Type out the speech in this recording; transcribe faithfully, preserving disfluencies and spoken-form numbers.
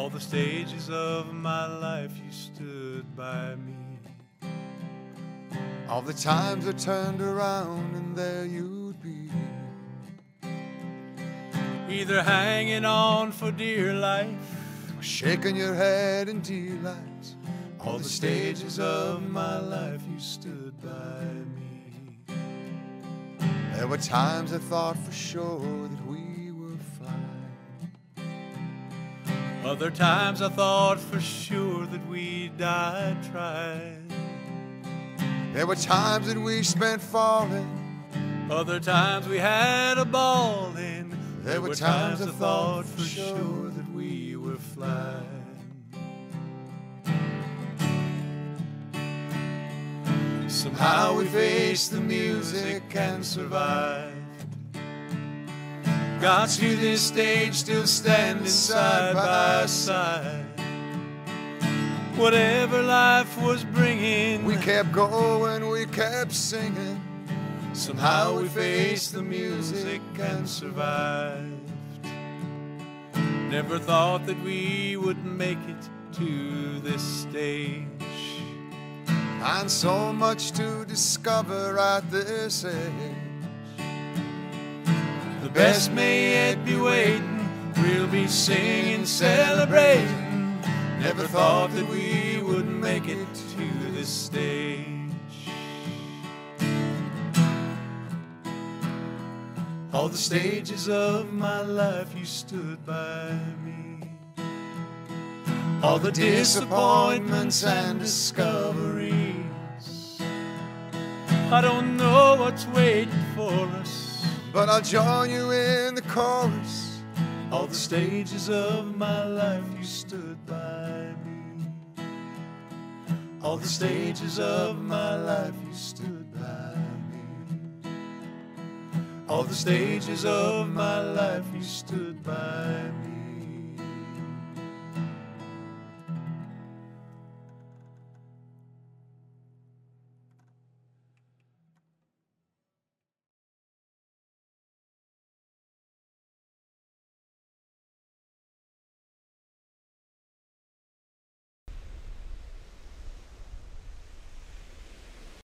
all the stages of my life you stood by me. All the times I turned around and there you'd be, either hanging on for dear life or shaking your head in delight. All the stages of my life you stood by me. There were times I thought for sure that we were flying. Other times I thought for sure that we died trying. There were times that we spent falling. Other times we had a ball in. There were times I thought for sure that we were flying. Somehow we faced the music and survived. Got to this stage, still standing side by side. Whatever life was bringing, we kept going, we kept singing. Somehow we faced the music and survived. Never thought that we would make it to this stage, and so much to discover at this age. The best may yet be waiting, we'll be singing, celebrating. Never thought that we would make it to this stage. All the stages of my life you stood by me. All the disappointments and discoveries. I don't know what's waiting for us, but I'll join you in the chorus. All the stages of my life you stood by me. All the stages of my life you stood by me. All the stages of my life you stood by me.